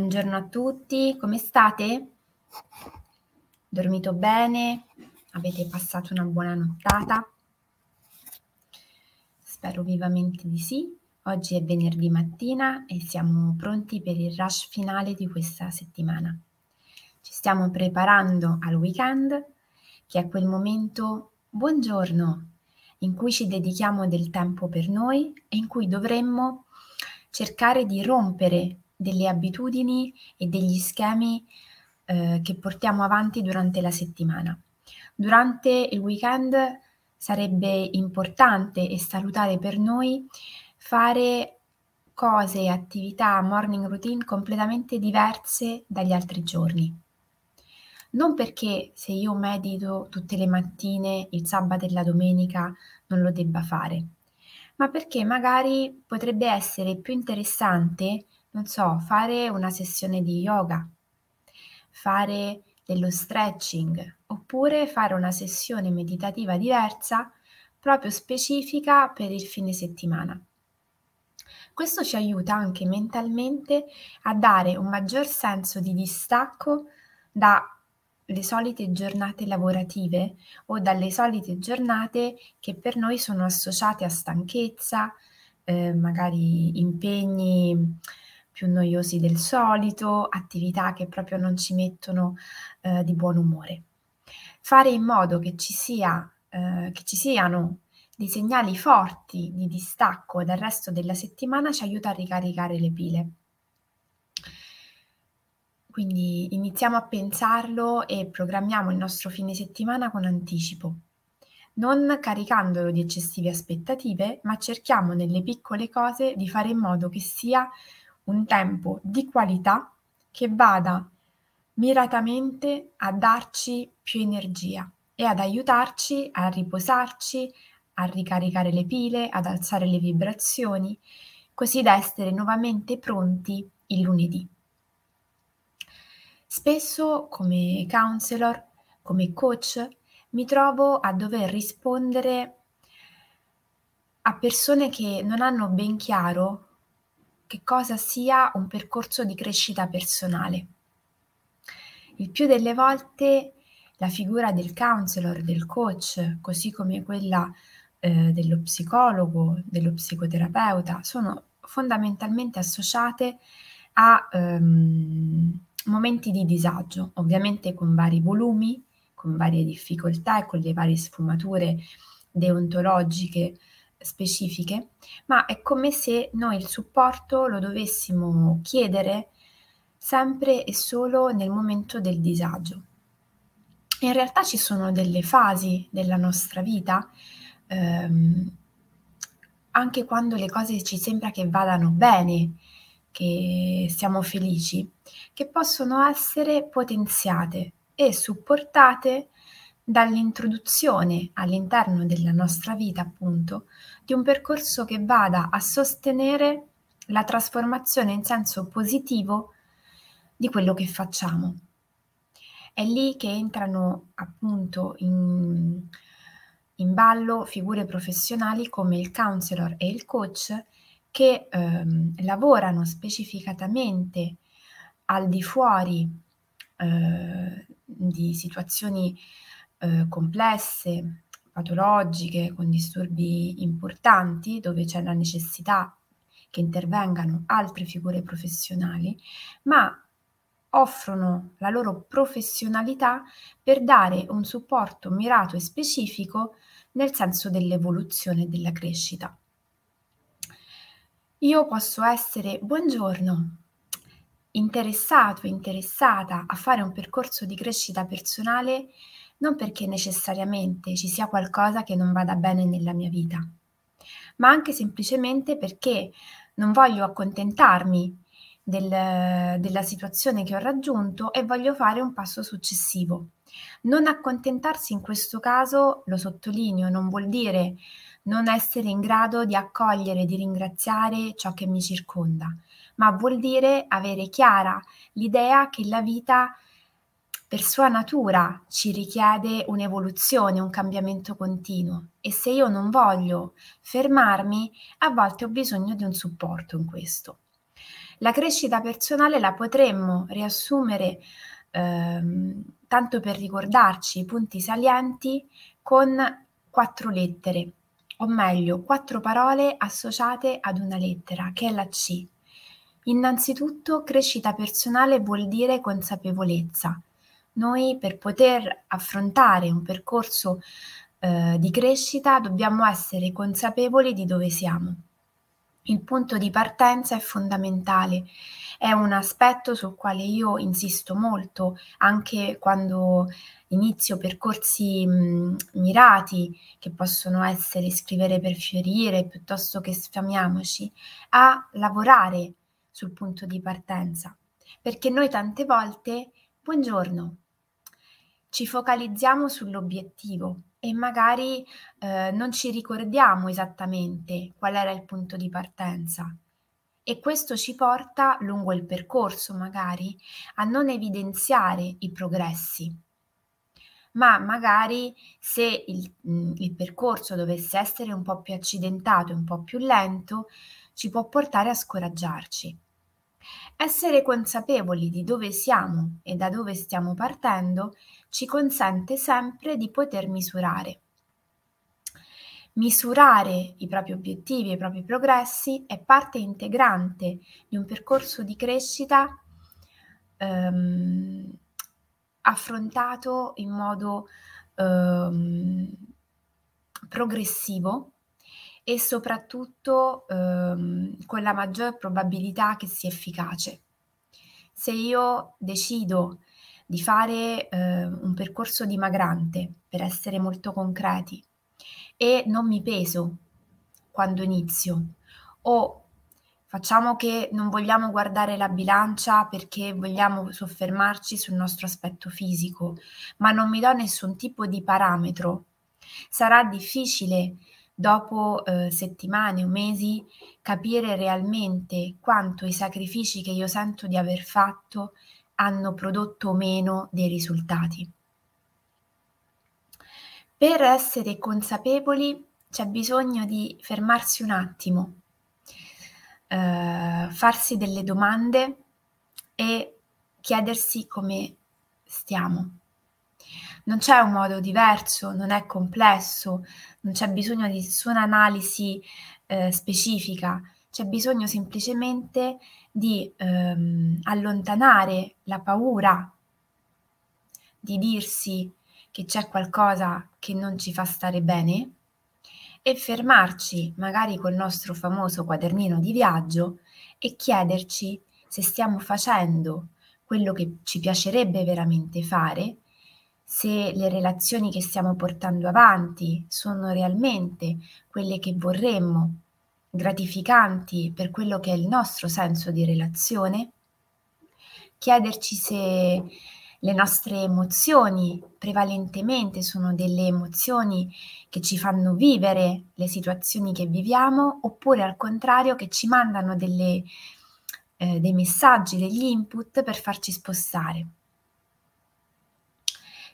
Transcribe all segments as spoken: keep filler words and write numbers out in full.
Buongiorno a tutti, come state? Dormito bene? Avete passato una buona nottata? Spero vivamente di sì. Oggi è venerdì mattina e siamo pronti per il rush finale di questa settimana. Ci stiamo preparando al weekend, che è quel momento buongiorno, in cui ci dedichiamo del tempo per noi e in cui dovremmo cercare di rompere delle abitudini e degli schemi eh, che portiamo avanti durante la settimana. Durante il weekend sarebbe importante e salutare per noi fare cose, attività, morning routine completamente diverse dagli altri giorni. Non perché se io medito tutte le mattine, il sabato e la domenica, non lo debba fare, ma perché magari potrebbe essere più interessante non so, fare una sessione di yoga, fare dello stretching, oppure fare una sessione meditativa diversa, proprio specifica per il fine settimana. Questo ci aiuta anche mentalmente a dare un maggior senso di distacco dalle solite giornate lavorative o dalle solite giornate che per noi sono associate a stanchezza, eh, magari impegni più noiosi del solito, attività che proprio non ci mettono eh, di buon umore. Fare in modo che ci sia, eh, che ci siano dei segnali forti di distacco dal resto della settimana ci aiuta a ricaricare le pile. Quindi iniziamo a pensarlo e programmiamo il nostro fine settimana con anticipo, non caricandolo di eccessive aspettative, ma cerchiamo nelle piccole cose di fare in modo che sia un tempo di qualità che vada miratamente a darci più energia e ad aiutarci a riposarci, a ricaricare le pile, ad alzare le vibrazioni, così da essere nuovamente pronti il lunedì. Spesso come counselor, come coach, mi trovo a dover rispondere a persone che non hanno ben chiaro che cosa sia un percorso di crescita personale. Il più delle volte la figura del counselor, del coach, così come quella eh, dello psicologo, dello psicoterapeuta, sono fondamentalmente associate a ehm, momenti di disagio, ovviamente con vari volumi, con varie difficoltà e con le varie sfumature deontologiche specifiche, ma è come se noi il supporto lo dovessimo chiedere sempre e solo nel momento del disagio. In realtà ci sono delle fasi della nostra vita, ehm, anche quando le cose ci sembra che vadano bene, che siamo felici, che possono essere potenziate e supportate dall'introduzione all'interno della nostra vita, appunto, di un percorso che vada a sostenere la trasformazione in senso positivo di quello che facciamo. È lì che entrano, appunto, in, in ballo figure professionali come il counselor e il coach che ehm, lavorano specificatamente al di fuori eh, di situazioni complesse, patologiche, con disturbi importanti, dove c'è la necessità che intervengano altre figure professionali, ma offrono la loro professionalità per dare un supporto mirato e specifico nel senso dell'evoluzione e della crescita. Io posso essere, buongiorno, interessato, interessata a fare un percorso di crescita personale non perché necessariamente ci sia qualcosa che non vada bene nella mia vita, ma anche semplicemente perché non voglio accontentarmi del, della situazione che ho raggiunto e voglio fare un passo successivo. Non accontentarsi in questo caso, lo sottolineo, non vuol dire non essere in grado di accogliere, di ringraziare ciò che mi circonda, ma vuol dire avere chiara l'idea che la vita per sua natura ci richiede un'evoluzione, un cambiamento continuo, e se io non voglio fermarmi, a volte ho bisogno di un supporto in questo. La crescita personale la potremmo riassumere, ehm, tanto per ricordarci i punti salienti, con quattro lettere, o meglio, quattro parole associate ad una lettera, che è la C. Innanzitutto, crescita personale vuol dire consapevolezza. Noi, per poter affrontare un percorso eh, di crescita, dobbiamo essere consapevoli di dove siamo. Il punto di partenza è fondamentale, è un aspetto sul quale io insisto molto anche quando inizio percorsi mh, mirati, che possono essere scrivere per fiorire, piuttosto che sfamiamoci, a lavorare sul punto di partenza, perché noi tante volte, buongiorno, ci focalizziamo sull'obiettivo e magari eh, non ci ricordiamo esattamente qual era il punto di partenza, e questo ci porta lungo il percorso magari a non evidenziare i progressi. Ma magari se il, il percorso dovesse essere un po' più accidentato, un po' più lento, ci può portare a scoraggiarci. Essere consapevoli di dove siamo e da dove stiamo partendo ci consente sempre di poter misurare. Misurare i propri obiettivi e i propri progressi è parte integrante di un percorso di crescita ehm, affrontato in modo ehm, progressivo e soprattutto ehm, con la maggior probabilità che sia efficace. Se io decido di fare eh, un percorso dimagrante, per essere molto concreti, e non mi peso quando inizio, o facciamo che non vogliamo guardare la bilancia perché vogliamo soffermarci sul nostro aspetto fisico, ma non mi do nessun tipo di parametro, sarà difficile dopo eh, settimane o mesi capire realmente quanto i sacrifici che io sento di aver fatto hanno prodotto o meno dei risultati. Per essere consapevoli c'è bisogno di fermarsi un attimo, eh, farsi delle domande e chiedersi come stiamo. Non c'è un modo diverso, non è complesso, non c'è bisogno di nessuna analisi eh, specifica, c'è bisogno semplicemente di ehm, allontanare la paura, di dirsi che c'è qualcosa che non ci fa stare bene e fermarci magari col nostro famoso quadernino di viaggio e chiederci se stiamo facendo quello che ci piacerebbe veramente fare, se le relazioni che stiamo portando avanti sono realmente quelle che vorremmo, gratificanti per quello che è il nostro senso di relazione, chiederci se le nostre emozioni prevalentemente sono delle emozioni che ci fanno vivere le situazioni che viviamo, oppure al contrario che ci mandano delle, eh, dei messaggi, degli input per farci spostare.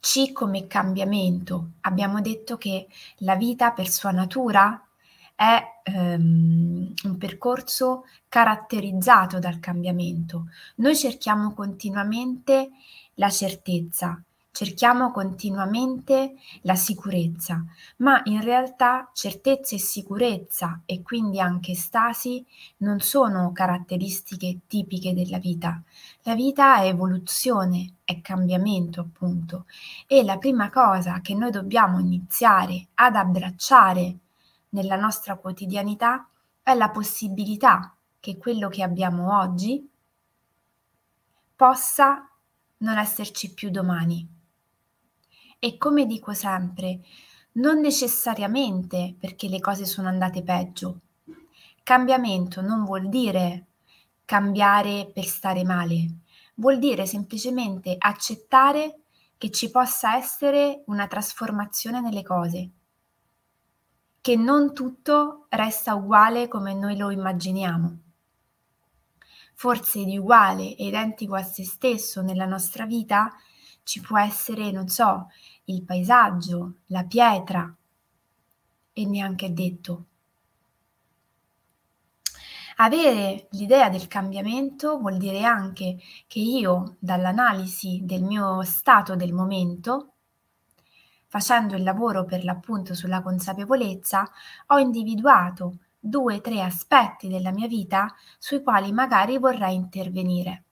C come cambiamento. Abbiamo detto che la vita per sua natura è ehm, un percorso caratterizzato dal cambiamento. Noi cerchiamo continuamente la certezza, cerchiamo continuamente la sicurezza, ma in realtà certezza e sicurezza, e quindi anche stasi, non sono caratteristiche tipiche della vita. La vita è evoluzione, è cambiamento, appunto, e la prima cosa che noi dobbiamo iniziare ad abbracciare nella nostra quotidianità è la possibilità che quello che abbiamo oggi possa non esserci più domani. E come dico sempre, non necessariamente perché le cose sono andate peggio. Cambiamento non vuol dire cambiare per stare male, vuol dire semplicemente accettare che ci possa essere una trasformazione nelle cose, che non tutto resta uguale come noi lo immaginiamo. Forse di uguale e identico a se stesso nella nostra vita ci può essere, non so, il paesaggio, la pietra, e neanche detto. Avere l'idea del cambiamento vuol dire anche che io, dall'analisi del mio stato del momento, facendo il lavoro per l'appunto sulla consapevolezza, ho individuato due o tre aspetti della mia vita sui quali magari vorrei intervenire.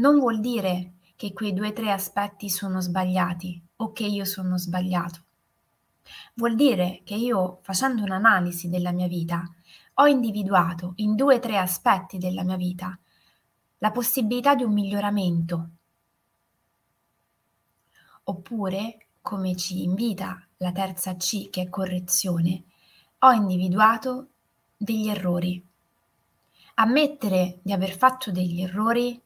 Non vuol dire che quei due o tre aspetti sono sbagliati o che io sono sbagliato. Vuol dire che io, facendo un'analisi della mia vita, ho individuato in due o tre aspetti della mia vita la possibilità di un miglioramento. Oppure, come ci invita la terza C, che è correzione, ho individuato degli errori. Ammettere di aver fatto degli errori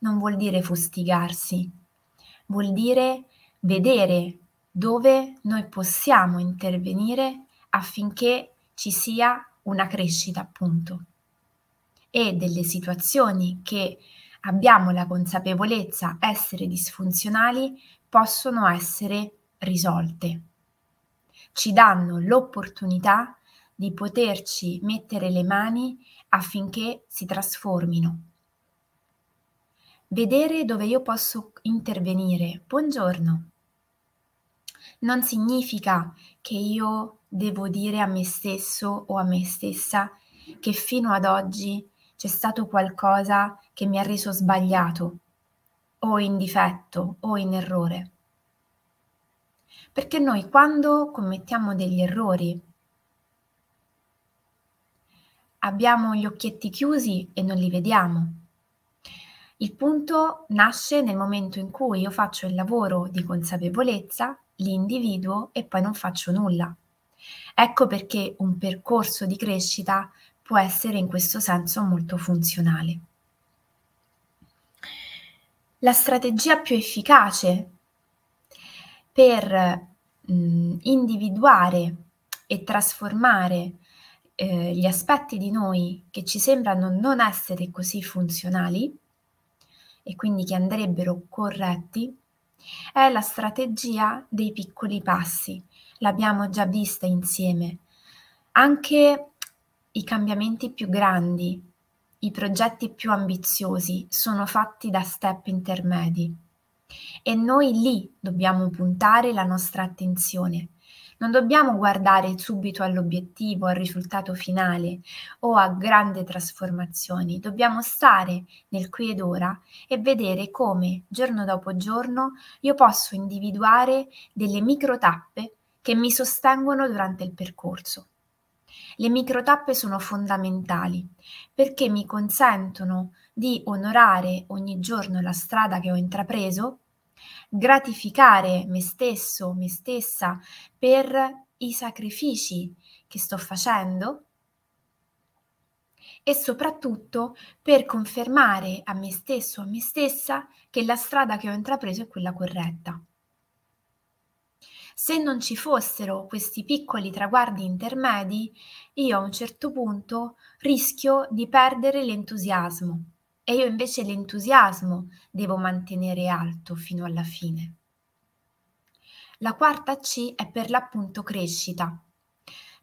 non vuol dire fustigarsi, vuol dire vedere dove noi possiamo intervenire affinché ci sia una crescita, appunto. E delle situazioni che abbiamo la consapevolezza essere disfunzionali possono essere risolte. Ci danno l'opportunità di poterci mettere le mani affinché si trasformino. Vedere dove io posso intervenire. Buongiorno. Non significa che io devo dire a me stesso o a me stessa che fino ad oggi c'è stato qualcosa che mi ha reso sbagliato o in difetto o in errore. Perché noi quando commettiamo degli errori abbiamo gli occhietti chiusi e non li vediamo. Il punto nasce nel momento in cui io faccio il lavoro di consapevolezza, li individuo e poi non faccio nulla. Ecco perché un percorso di crescita può essere in questo senso molto funzionale. La strategia più efficace per mh, individuare e trasformare eh, gli aspetti di noi che ci sembrano non essere così funzionali e quindi che andrebbero corretti è la strategia dei piccoli passi. L'abbiamo già vista insieme. Anche i cambiamenti più grandi, i progetti più ambiziosi sono fatti da step intermedi e noi lì dobbiamo puntare la nostra attenzione. Non dobbiamo guardare subito all'obiettivo, al risultato finale o a grandi trasformazioni. Dobbiamo stare nel qui ed ora e vedere come, giorno dopo giorno, io posso individuare delle micro tappe che mi sostengono durante il percorso. Le micro tappe sono fondamentali perché mi consentono di onorare ogni giorno la strada che ho intrapreso, gratificare me stesso, me stessa per i sacrifici che sto facendo e soprattutto per confermare a me stesso, a me stessa che la strada che ho intrapreso è quella corretta. Se non ci fossero questi piccoli traguardi intermedi, io a un certo punto rischio di perdere l'entusiasmo. E io invece l'entusiasmo devo mantenere alto fino alla fine. La quarta C è per l'appunto crescita.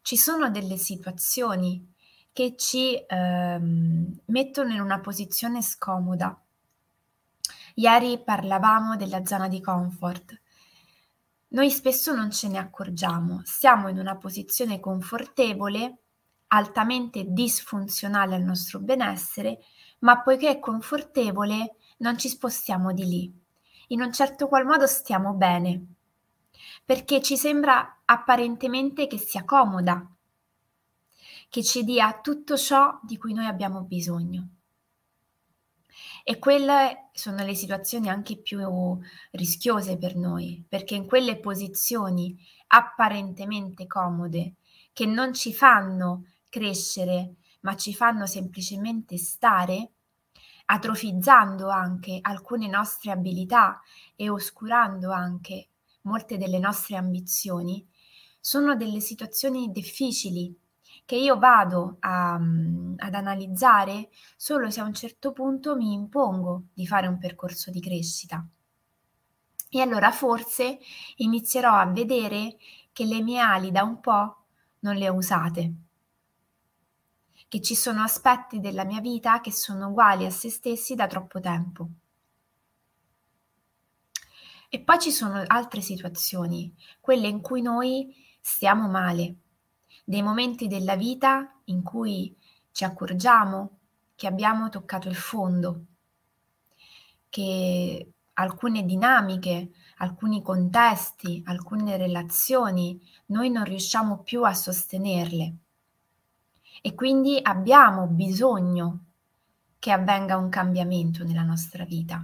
Ci sono delle situazioni che ci ehm, mettono in una posizione scomoda. Ieri parlavamo della zona di comfort. Noi spesso non ce ne accorgiamo, siamo in una posizione confortevole, altamente disfunzionale al nostro benessere, ma poiché è confortevole non ci spostiamo di lì. In un certo qual modo stiamo bene, perché ci sembra apparentemente che sia comoda, che ci dia tutto ciò di cui noi abbiamo bisogno. E quelle sono le situazioni anche più rischiose per noi, perché in quelle posizioni apparentemente comode, che non ci fanno crescere, ma ci fanno semplicemente stare, atrofizzando anche alcune nostre abilità e oscurando anche molte delle nostre ambizioni, sono delle situazioni difficili che io vado a, ad analizzare solo se a un certo punto mi impongo di fare un percorso di crescita. E allora forse inizierò a vedere che le mie ali da un po' non le ho usate. che ci sono aspetti della mia vita che sono uguali a se stessi da troppo tempo. E poi ci sono altre situazioni, quelle in cui noi stiamo male, dei momenti della vita in cui ci accorgiamo che abbiamo toccato il fondo, che alcune dinamiche, alcuni contesti, alcune relazioni, noi non riusciamo più a sostenerle e quindi abbiamo bisogno che avvenga un cambiamento nella nostra vita.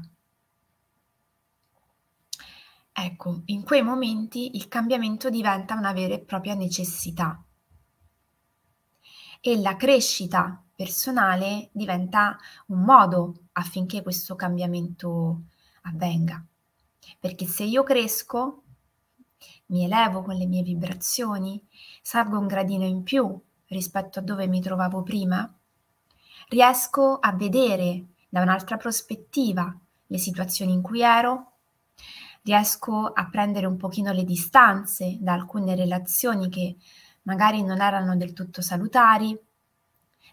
Ecco, in quei momenti il cambiamento diventa una vera e propria necessità e la crescita personale diventa un modo affinché questo cambiamento avvenga. Perché se io cresco, mi elevo con le mie vibrazioni, salgo un gradino in più rispetto a dove mi trovavo prima, riesco a vedere da un'altra prospettiva le situazioni in cui ero, riesco a prendere un pochino le distanze da alcune relazioni che magari non erano del tutto salutari,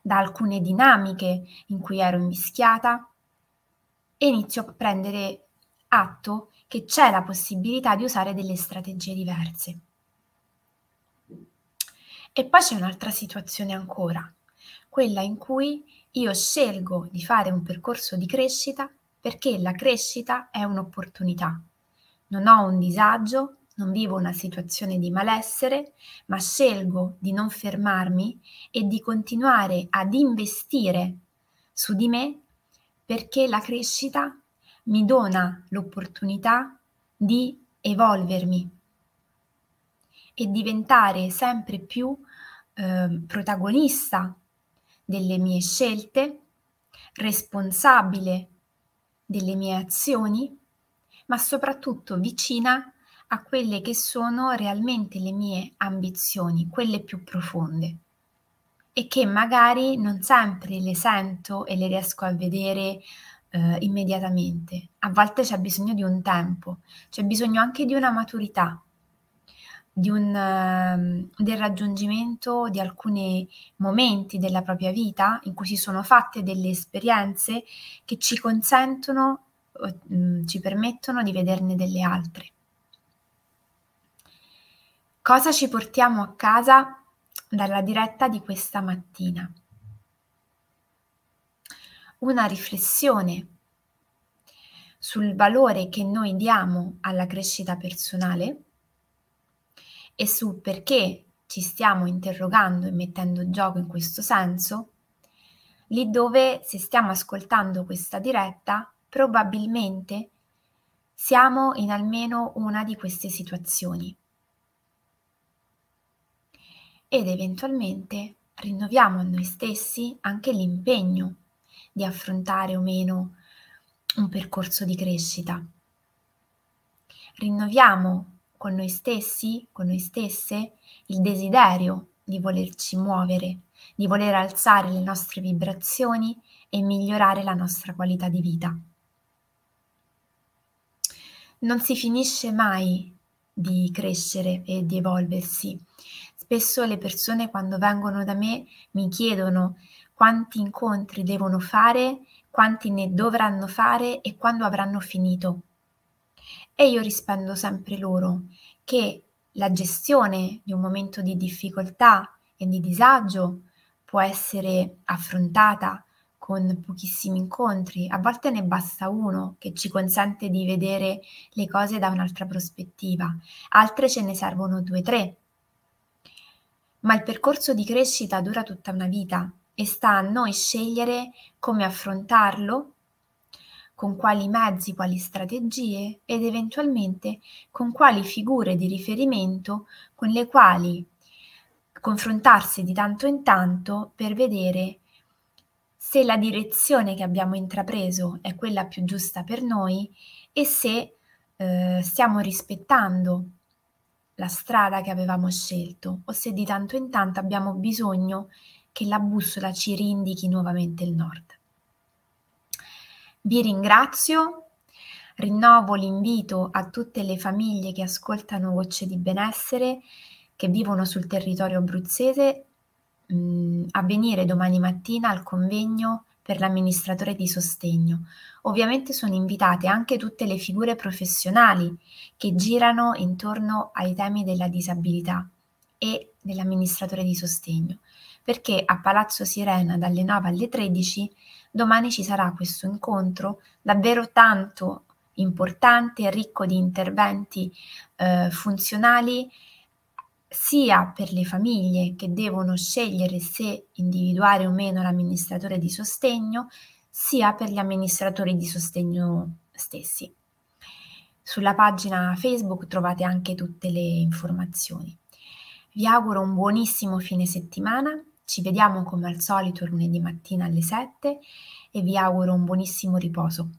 da alcune dinamiche in cui ero invischiata e inizio a prendere atto che c'è la possibilità di usare delle strategie diverse. E poi c'è un'altra situazione ancora, quella in cui io scelgo di fare un percorso di crescita perché la crescita è un'opportunità. Non ho un disagio, non vivo una situazione di malessere, ma scelgo di non fermarmi e di continuare ad investire su di me perché la crescita mi dona l'opportunità di evolvermi e diventare sempre più eh, protagonista delle mie scelte, responsabile delle mie azioni, ma soprattutto vicina a quelle che sono realmente le mie ambizioni, quelle più profonde, e che magari non sempre le sento e le riesco a vedere Uh, immediatamente. A volte c'è bisogno di un tempo, c'è bisogno anche di una maturità, di un, uh, del raggiungimento di alcuni momenti della propria vita in cui si sono fatte delle esperienze che ci consentono, uh, ci permettono di vederne delle altre. Cosa ci portiamo a casa dalla diretta di questa mattina? Una riflessione sul valore che noi diamo alla crescita personale e su perché ci stiamo interrogando e mettendo in gioco in questo senso, lì dove, se stiamo ascoltando questa diretta, probabilmente siamo in almeno una di queste situazioni. Ed eventualmente rinnoviamo a noi stessi anche l'impegno di affrontare o meno un percorso di crescita. Rinnoviamo con noi stessi, con noi stesse, il desiderio di volerci muovere, di voler alzare le nostre vibrazioni e migliorare la nostra qualità di vita. Non si finisce mai di crescere e di evolversi. Spesso le persone, quando vengono da me, mi chiedono quanti incontri devono fare, quanti ne dovranno fare e quando avranno finito. E io rispondo sempre loro che la gestione di un momento di difficoltà e di disagio può essere affrontata con pochissimi incontri, a volte ne basta uno che ci consente di vedere le cose da un'altra prospettiva, altre ce ne servono due o tre. Ma il percorso di crescita dura tutta una vita. E sta a noi scegliere come affrontarlo, con quali mezzi, quali strategie ed eventualmente con quali figure di riferimento con le quali confrontarsi di tanto in tanto per vedere se la direzione che abbiamo intrapreso è quella più giusta per noi e se eh, stiamo rispettando la strada che avevamo scelto o se di tanto in tanto abbiamo bisogno che la bussola ci rindichi nuovamente il nord. Vi ringrazio, rinnovo l'invito a tutte le famiglie che ascoltano Gocce di Benessere, che vivono sul territorio abruzzese, mh, a venire domani mattina al convegno per l'amministratore di sostegno. Ovviamente sono invitate anche tutte le figure professionali che girano intorno ai temi della disabilità e dell'amministratore di sostegno, perché a Palazzo Sirena dalle nove alle tredici domani ci sarà questo incontro davvero tanto importante, ricco di interventi eh, funzionali sia per le famiglie che devono scegliere se individuare o meno l'amministratore di sostegno, sia per gli amministratori di sostegno stessi. Sulla pagina Facebook trovate anche tutte le informazioni. Vi auguro un buonissimo fine settimana, ci vediamo come al solito lunedì mattina alle sette e vi auguro un buonissimo riposo.